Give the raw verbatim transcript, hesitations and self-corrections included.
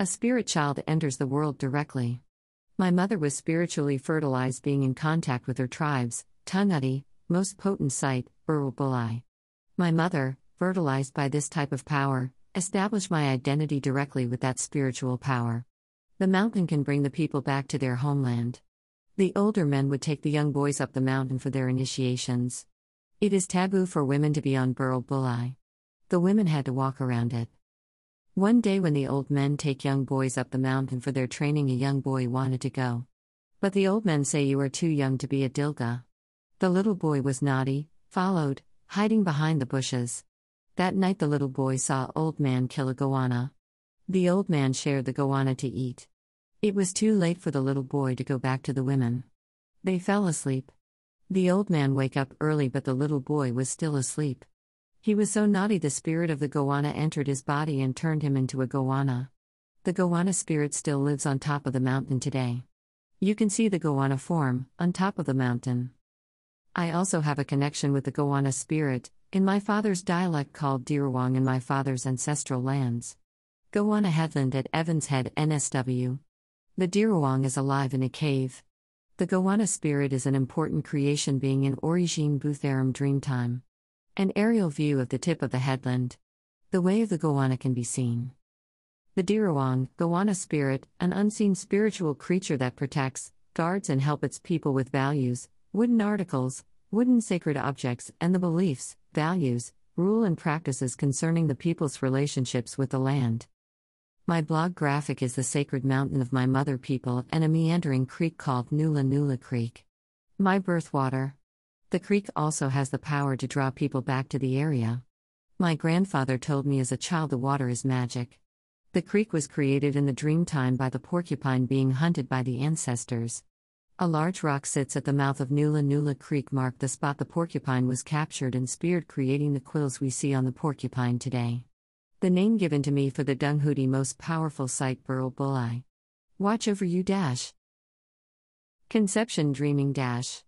A spirit child enters the world directly. My mother was spiritually fertilized, being in contact with her tribes, Tungudi, most potent site, Burl Bulai. My mother, fertilized by this type of power, established my identity directly with that spiritual power. The mountain can bring the people back to their homeland. The older men would take the young boys up the mountain for their initiations. It is taboo for women to be on Burl Bulai. The women had to walk around it. One day when the old men take young boys up the mountain for their training, a young boy wanted to go. But the old men say, "You are too young to be a Dilga." The little boy was naughty, followed, hiding behind the bushes. That night the little boy saw old man kill a goanna. The old man shared the goanna to eat. It was too late for the little boy to go back to the women. They fell asleep. The old man wake up early, but the little boy was still asleep. He was so naughty the spirit of the goanna entered his body and turned him into a goanna. The goanna spirit still lives on top of the mountain today. You can see the goanna form on top of the mountain. I also have a connection with the goanna spirit, in my father's dialect called Dirrawong, in my father's ancestral lands. Goanna headland at Evans Head N S W. The Dirrawong is alive in a cave. The goanna spirit is an important creation being in Origine Bundjalung Dreamtime. An aerial view of the tip of the headland. The way of the goanna can be seen. The Dirrawong, goanna spirit, an unseen spiritual creature that protects, guards and helps its people with values, wooden articles, wooden sacred objects and the beliefs, values, rule and practices concerning the people's relationships with the land. My blog graphic is the sacred mountain of my mother people and a meandering creek called Nula Nula Creek. My birth water. The creek also has the power to draw people back to the area. My grandfather told me as a child the water is magic. The creek was created in the dreamtime by the porcupine being hunted by the ancestors. A large rock sits at the mouth of Nula Nula Creek, marked the spot the porcupine was captured and speared, creating the quills we see on the porcupine today. The name given to me for the Dunghudi most powerful site, Burl Bulai. Watch over you dash. Conception dreaming dash.